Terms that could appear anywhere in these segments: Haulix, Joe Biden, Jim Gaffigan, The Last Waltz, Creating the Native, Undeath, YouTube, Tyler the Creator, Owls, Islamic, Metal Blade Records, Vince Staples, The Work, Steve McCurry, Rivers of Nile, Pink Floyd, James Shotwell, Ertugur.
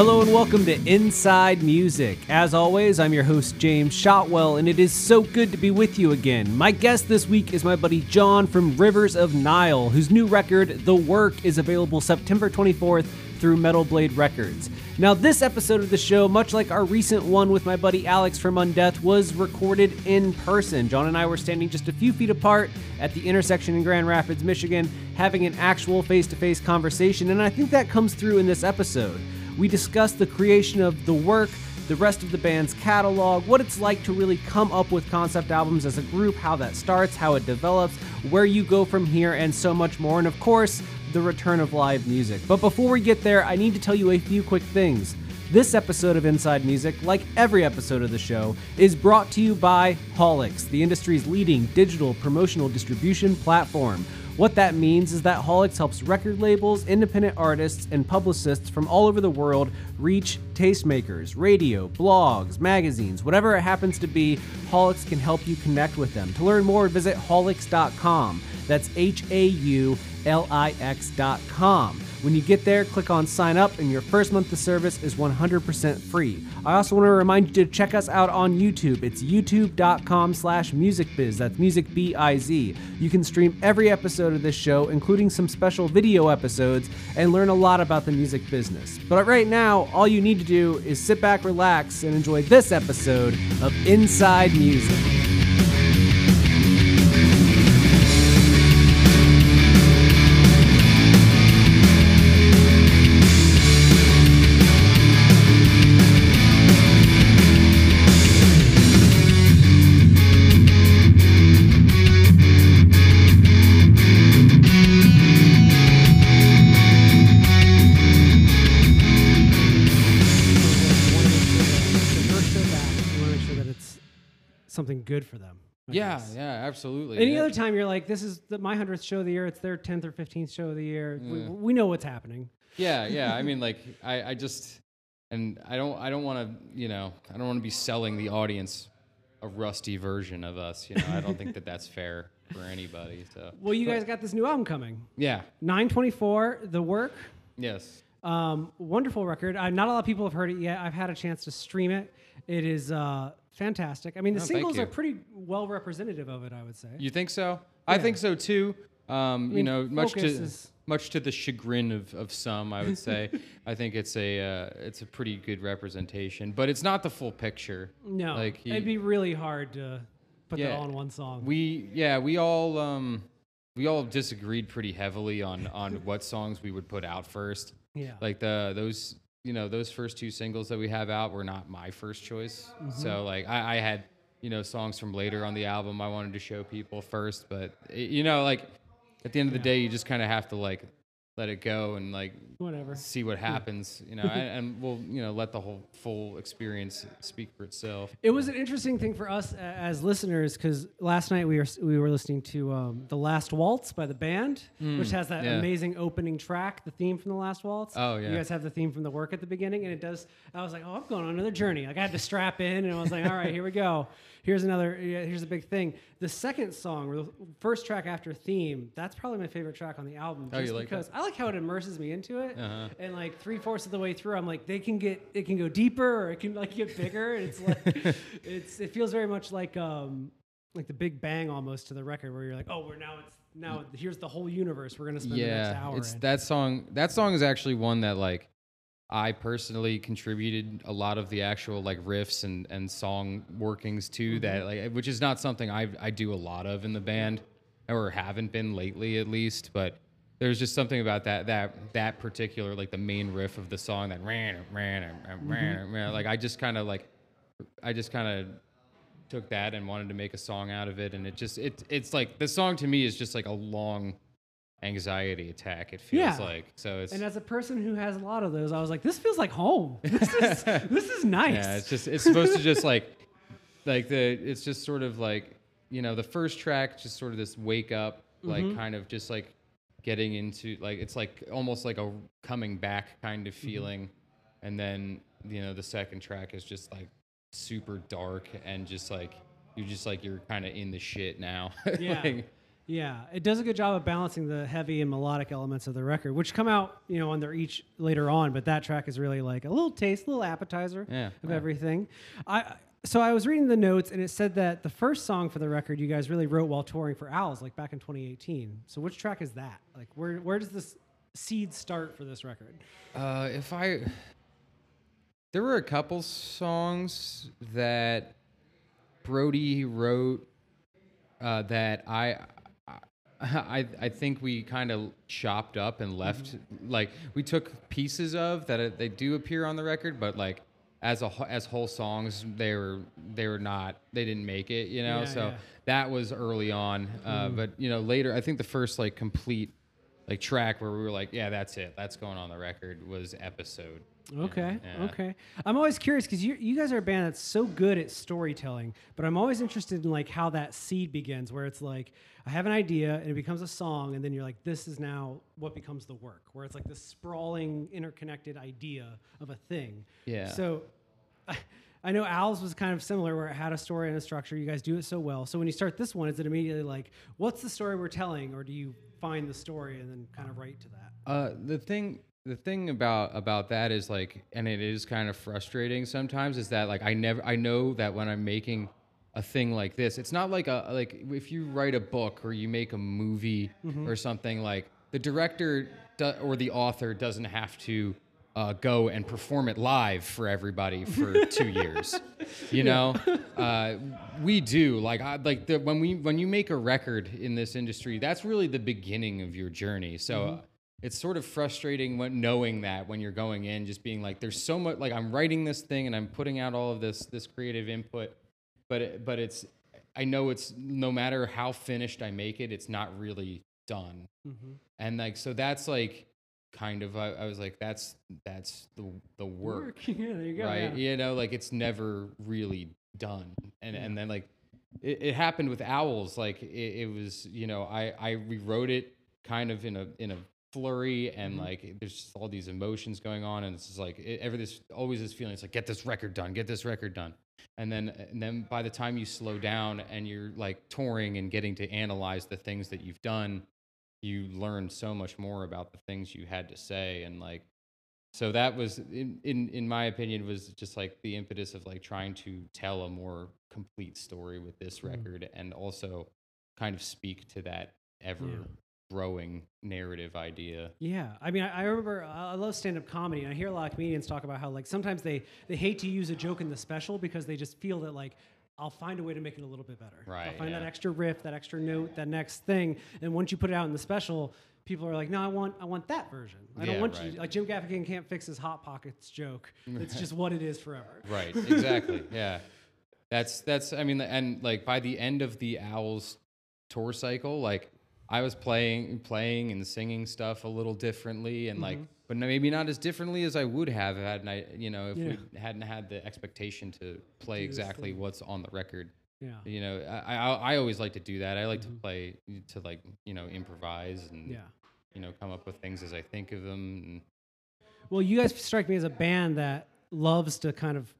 Hello and welcome to Inside Music. As always, I'm your host, James Shotwell, and it is so good to be with you again. My guest this week is my buddy John from Rivers of Nile, whose new record, The Work, is available September 24th through Metal Blade Records. Now, this episode of the show, much like our recent one with my buddy Alex from Undeath, was recorded in person. John and I were standing just a few feet apart at the intersection in Grand Rapids, Michigan, having an actual face-to-face conversation, and I think that comes through in this episode. We discussed the creation of The Work, the rest of the band's catalog, what it's like to really come up with concept albums as a group, how that starts, how it develops, where you go from here, and so much more. And of course, the return of live music. But before we get there, I need to tell you a few quick things. This episode of Inside Music, like every episode of the show, is brought to you by Haulix, the industry's leading digital promotional distribution platform. What that means is that Haulix helps record labels, independent artists, and publicists from all over the world reach tastemakers, radio, blogs, magazines, whatever it happens to be. Haulix can help you connect with them. To learn more, visit Haulix.com. That's Haulix.com. When you get there, click on sign up, and your first month of service is 100% free. I also want to remind you to check us out on YouTube. It's youtube.com/musicbiz. That's music B-I-Z. You can stream every episode of this show, including some special video episodes, and learn a lot about the music business. But right now, all you need to do is sit back, relax, and enjoy this episode of Inside Music. Something good for them. Yeah, absolutely. Any other time you're like, this is my 100th show of the year. It's their 10th or 15th show of the year. Yeah. We know what's happening. Yeah. I mean, like, I don't want to, I don't want to be selling the audience a rusty version of us. I don't think that's fair for anybody. So. Well, you guys got this new album coming. Yeah. 9/24, The Work. Yes. Wonderful record. Not a lot of people have heard it yet. I've had a chance to stream it. It is fantastic. I mean, the singles are pretty well representative of it, I would say. You think so? Yeah. I think so too. Much to the chagrin of some, I would say. I think it's a pretty good representation, but it's not the full picture. No, it'd be really hard to put that all in one song. We all disagreed pretty heavily on what songs we would put out first. Yeah, those first two singles that we have out were not my first choice. Mm-hmm. So I had, songs from later on the album I wanted to show people first, but at the end of the day, you just kind of have to let it go and whatever, see what happens, and we'll, let the whole full experience speak for itself. It was an interesting thing for us as listeners, because last night we were listening to The Last Waltz by the band, which has that amazing opening track, the theme from The Last Waltz. Oh, yeah. You guys have the theme from The Work at the beginning, and it does. I was like, oh, I'm going on another journey. I had to strap in, and I was like, all right, here we go. Here's a big thing. The second song, or the first track after theme, that's probably my favorite track on the album, because I like how it immerses me into it. Uh-huh. And 3/4 of the way through, I'm like, it can go deeper, or it can get bigger. It's it feels very much like the Big Bang almost to the record, where you're like, oh, now here's the whole universe. We're gonna spend the next hour. That song. That song is actually one that I personally contributed a lot of the actual riffs and song workings to, that, which is not something I do a lot of in the band, or haven't been lately at least. But there's just something about that particular the main riff of the song that I just kind of took that and wanted to make a song out of it, and it's the song to me is just a long anxiety attack, it feels like. So it's, and as a person who has a lot of those, I was like, this feels like home. This is nice. Yeah, it's supposed to just it's just sort of the first track, just sort of this wake up, kind of just getting into it's almost a coming back kind of feeling, and then the second track is just super dark, and just you're kind of in the shit now. Yeah. Yeah, it does a good job of balancing the heavy and melodic elements of the record, which come out, you know, on their each later on. But that track is really like a little taste, a little appetizer of everything. So I was reading the notes, and it said that the first song for the record you guys really wrote while touring for Owls, like back in 2018. So which track is that? Like, where does this seed start for this record? There were a couple songs that Brody wrote that I think we kind of chopped up and left. Mm-hmm. Like, we took pieces of that they do appear on the record, but like, as whole songs, they didn't make it, you know. That was early on, but you know, later I think the first like complete like track where we were like, yeah, that's it, that's going on the record, was Episode. Okay, okay. I'm always curious because you guys are a band that's so good at storytelling, but I'm always interested in like how that seed begins, where it's like I have an idea and it becomes a song, and then you're like, this is now what becomes the work, where it's like this sprawling, interconnected idea of a thing. Yeah. So I know Owls was kind of similar, where it had a story and a structure. You guys do it so well. So when you start this one, is it immediately like, what's the story we're telling, or do you find the story and then kind of write to that? The thing about that is like, and it is kind of frustrating sometimes, is that like I know that when I'm making a thing like this, it's not like like if you write a book or you make a movie or something, like the director or the author doesn't have to go and perform it live for everybody for 2 years, you know. We do when you make a record in this industry, that's really the beginning of your journey. So. It's sort of frustrating knowing that when you're going in, just being like, there's so much, like I'm writing this thing and I'm putting out all of this creative input, but it's, I know it's, no matter how finished I make it, it's not really done. Mm-hmm. And like, so that's like, kind of, I was like, that's the work, yeah, there you go, right? Yeah. You know, like it's never really done. And then like, it happened with Owls. Like it was, you know, I rewrote it kind of in a flurry, and like there's just all these emotions going on, and it's just like this feeling, it's like get this record done, and then by the time you slow down and you're like touring and getting to analyze the things that you've done, you learn so much more about the things you had to say. And like, so that was in my opinion was just like the impetus of like trying to tell a more complete story with this record, and also kind of speak to that ever growing narrative idea. Yeah, I mean, I remember, I love stand-up comedy, and I hear a lot of comedians talk about how like sometimes they hate to use a joke in the special because they just feel that like, I'll find a way to make it a little bit better. Right, I'll find that extra riff, that extra note, that next thing. And once you put it out in the special, people are like, no, I want that version. I don't want you to, like Jim Gaffigan can't fix his Hot Pockets joke. It's just what it is forever. Right, exactly. Yeah, that's I mean, and like by the end of the Owls tour cycle, like I was playing and singing stuff a little differently, and like, but maybe not as differently as I would have had, we hadn't had the expectation to play exactly what's on the record. Yeah, you know, I always like to do that. I like to play to like, you know, improvise and you know, come up with things as I think of them. And well, you guys strike me as a band that loves to kind of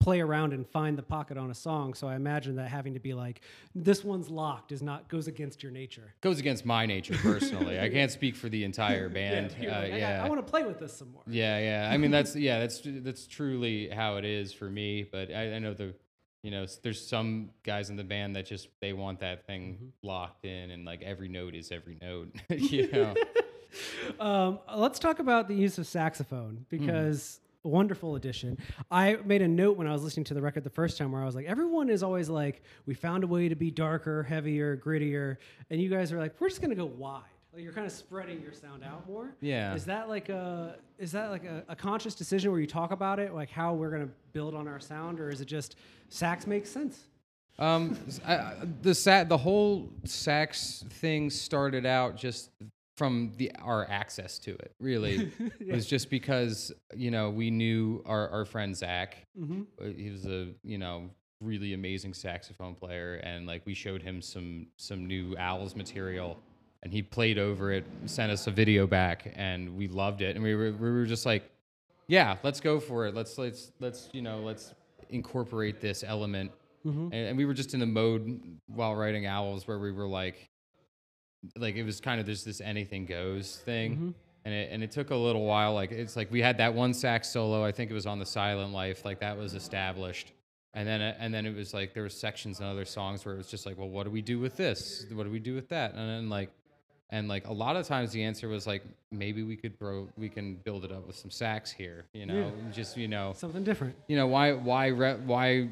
play around and find the pocket on a song. So I imagine that having to be like, this one's locked is not, goes against your nature. Goes against my nature personally. I can't speak for the entire band. I want to play with this some more. Yeah. I mean, that's truly how it is for me. But I know there's some guys in the band that just, they want that thing locked in, and like every note is every note, you know? Let's talk about the use of saxophone, because wonderful addition. I made a note when I was listening to the record the first time where I was like, everyone is always like, we found a way to be darker, heavier, grittier, and you guys are like, we're just gonna go wide. Like, you're kind of spreading your sound out more. Yeah. Is that like a conscious decision where you talk about it, like how we're gonna build on our sound, or is it just sax makes sense? The whole sax thing started out just from our access to it, really. It was just because, you know, we knew our friend Zach. He was a, you know, really amazing saxophone player, and like we showed him some new Owls material, and he played over it, sent us a video back, and we loved it, and we were just like, yeah, let's go for it, let's incorporate this element, and we were just in the mode while writing Owls where we were like, like, it was kind of, there's this anything goes thing. Mm-hmm. And it took a little while. Like, it's like we had that one sax solo. I think it was on the Silent Life. Like, that was established. And then it was like there were sections in other songs where it was just like, well, what do we do with this? What do we do with that? And then a lot of times the answer was like, maybe we can build it up with some sax here, you know, yeah. Just, you know, something different. You know, why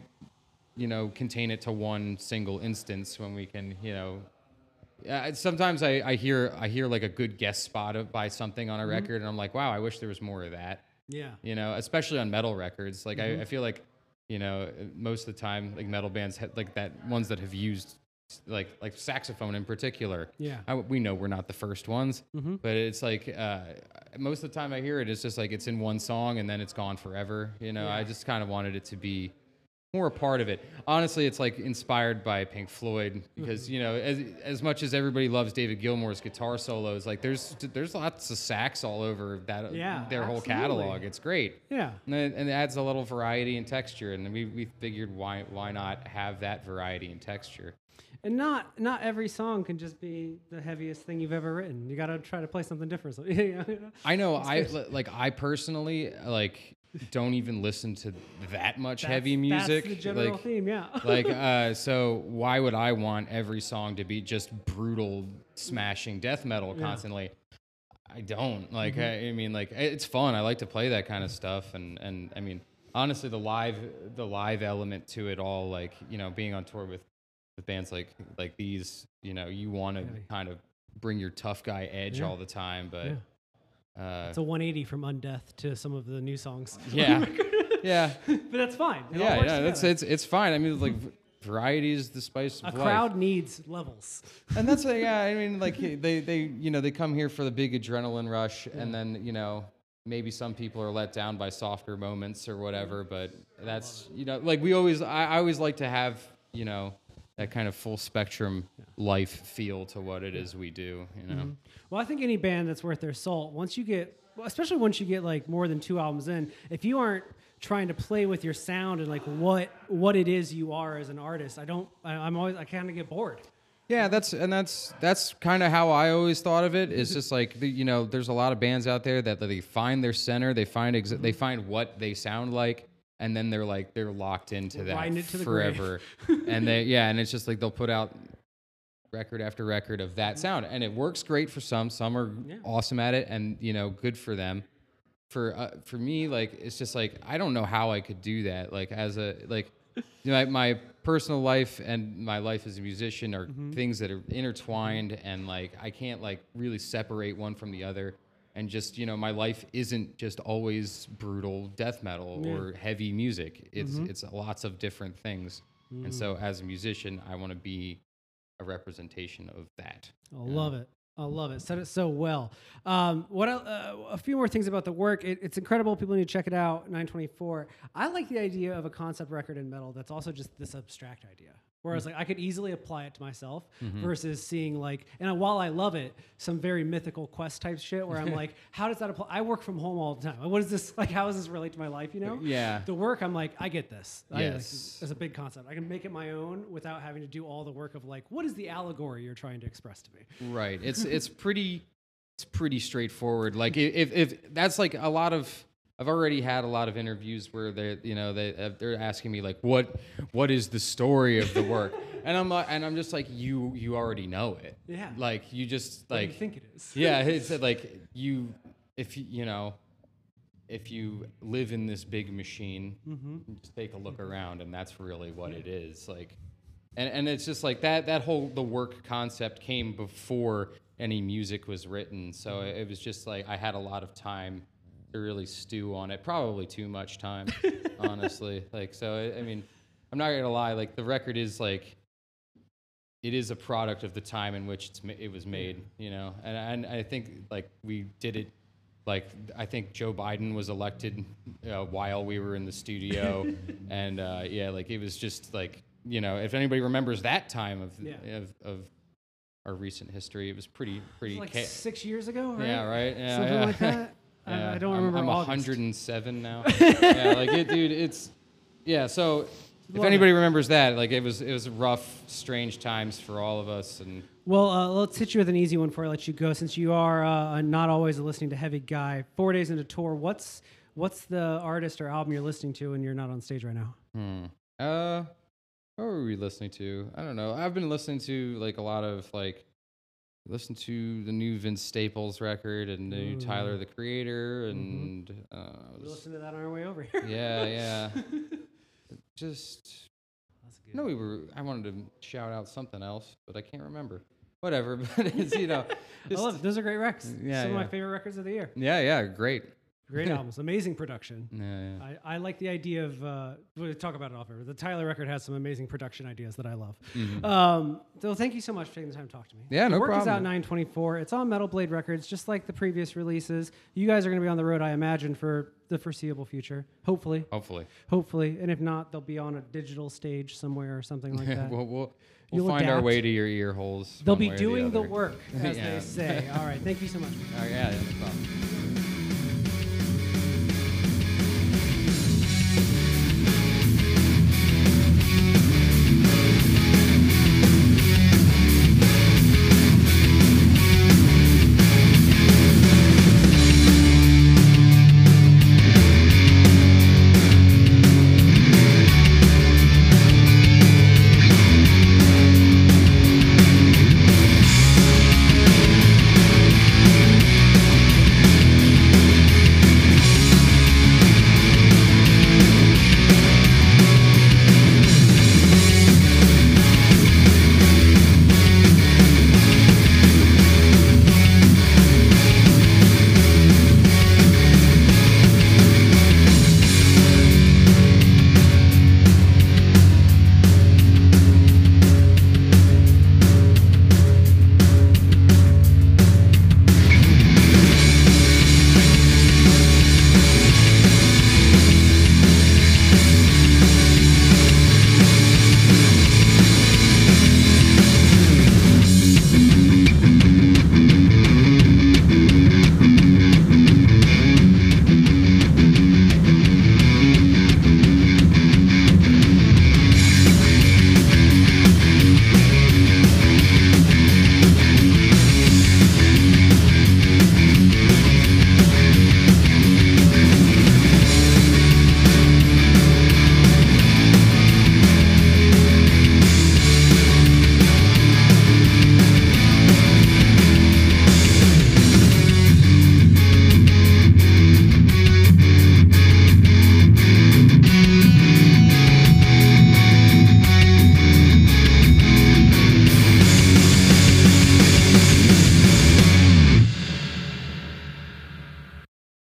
you know, contain it to one single instance when we can, you know. Sometimes I hear like a good guest spot by something on a mm-hmm. record, and I'm like, wow, I wish there was more of that. Yeah. You know, especially on metal records. Like mm-hmm. I feel like, you know, most of the time, like metal bands, like that ones that have used like saxophone in particular. Yeah. We know we're not the first ones, mm-hmm. but it's like most of the time I hear it, it's just like it's in one song and then it's gone forever. You know, yeah. I just kind of wanted it to be more a part of it. Honestly, it's like inspired by Pink Floyd because, you know, as much as everybody loves David Gilmour's guitar solos, like there's lots of sax all over that, yeah, their whole catalog. It's great. Yeah. And it adds a little variety and texture. And we figured why not have that variety and texture? And not every song can just be the heaviest thing you've ever written. You got to try to play something different. So, you know? I know. I personally like... don't even listen to that much heavy music. That's the general theme, yeah. So why would I want every song to be just brutal, smashing death metal constantly? Yeah. I don't. Like, mm-hmm. I mean, like, it's fun. I like to play that kind of stuff. And I mean, honestly, the live element to it all, like, you know, being on tour with bands like these, you know, you want to kind of bring your tough guy edge all the time, but... Yeah. It's a 180 from Undeath to some of the new songs. Yeah, yeah. But that's fine. It all works together. It's fine. I mean, like variety is the spice of life. A crowd needs levels. And that's I mean, like they you know, they come here for the big adrenaline rush, and then, you know, maybe some people are let down by softer moments or whatever. But that's, you know, like I always like to have, you know, that kind of full spectrum life feel to what it is we do, you know? Mm-hmm. Well, I think any band that's worth their salt, once you get like more than 2 albums in, if you aren't trying to play with your sound and like what it is you are as an artist, I kind of get bored. Yeah, that's kind of how I always thought of it. It's just like, you know, there's a lot of bands out there that they find their center, they find what they sound like. And then they're locked into that forever. And and it's just like they'll put out record after record of that sound. And it works great for some. Some are awesome at it and, you know, good for them. For me, like, it's just like, I don't know how I could do that. Like, you know, my personal life and my life as a musician are things that are intertwined. And, like, I can't, like, really separate one from the other. And just, you know, my life isn't just always brutal death metal or heavy music. It's lots of different things. Mm. And so as a musician, I want to be a representation of that. I love it. Said it so well. A few more things about the work. It's incredible. People need to check it out, 924. I like the idea of a concept record in metal that's also just this abstract idea. Whereas, like, I could easily apply it to myself versus seeing, like, and while I love it, some very mythical quest type shit where I'm like, how does that apply? I work from home all the time. What is this? Like, how does this relate to my life, you know? Yeah. The work, I'm like, I get this. Yes. It's a big concept. I can make it my own without having to do all the work of, like, what is the allegory you're trying to express to me? Right. It's pretty straightforward. Like, if that's, like, a lot of... I've already had a lot of interviews where they're asking me like, what is the story of the work? And I'm just like, you already know it. Yeah. Like, you just like, what do you think it is? Yeah. It's like, if you live in this big machine, just take a look around, and that's really what it is. Like, and it's just like that whole, the work concept came before any music was written. So it was just like, I had a lot of time to really stew on it, probably too much time, honestly. Like, so, I mean, I'm not gonna lie. Like, the record is like, it is a product of the time in which it was made, you know. And I think like we did it. Like, I think Joe Biden was elected while we were in the studio, and like it was just like, you know, if anybody remembers that time of our recent history, it was pretty. It was like 6 years ago, right? Yeah, right. Yeah, something like that. Yeah, I don't remember. I'm 107 now. Yeah, like, dude, it's... Yeah, so If anybody remembers that, like, it was rough, strange times for all of us. And well, let's hit you with an easy one before I let you go, since you are not always a listening to heavy guy. 4 days into tour, what's the artist or album you're listening to when you're not on stage right now? What were we listening to? I don't know. I've been listening to the new Vince Staples record and the new Tyler the Creator, and we listened to that on our way over here. Yeah. I wanted to shout out something else, but I can't remember. Whatever, but it's, I love it. Those are great records. Yeah, Some of my favorite records of the year. Yeah, great. Great albums, amazing production. Yeah. I like the idea of, we'll talk about it off air. The Tyler record has some amazing production ideas that I love. Mm-hmm. So thank you so much for taking the time to talk to me. Yeah, no problem. The Work is out 9/24. It's on Metal Blade Records, just like the previous releases. You guys are going to be on the road, I imagine, for the foreseeable future, hopefully. Hopefully, and if not, they'll be on a digital stage somewhere or something like that. We'll find our way to your ear holes. They'll be doing the work, as they say. All right, thank you so much. All right, yeah, no problem.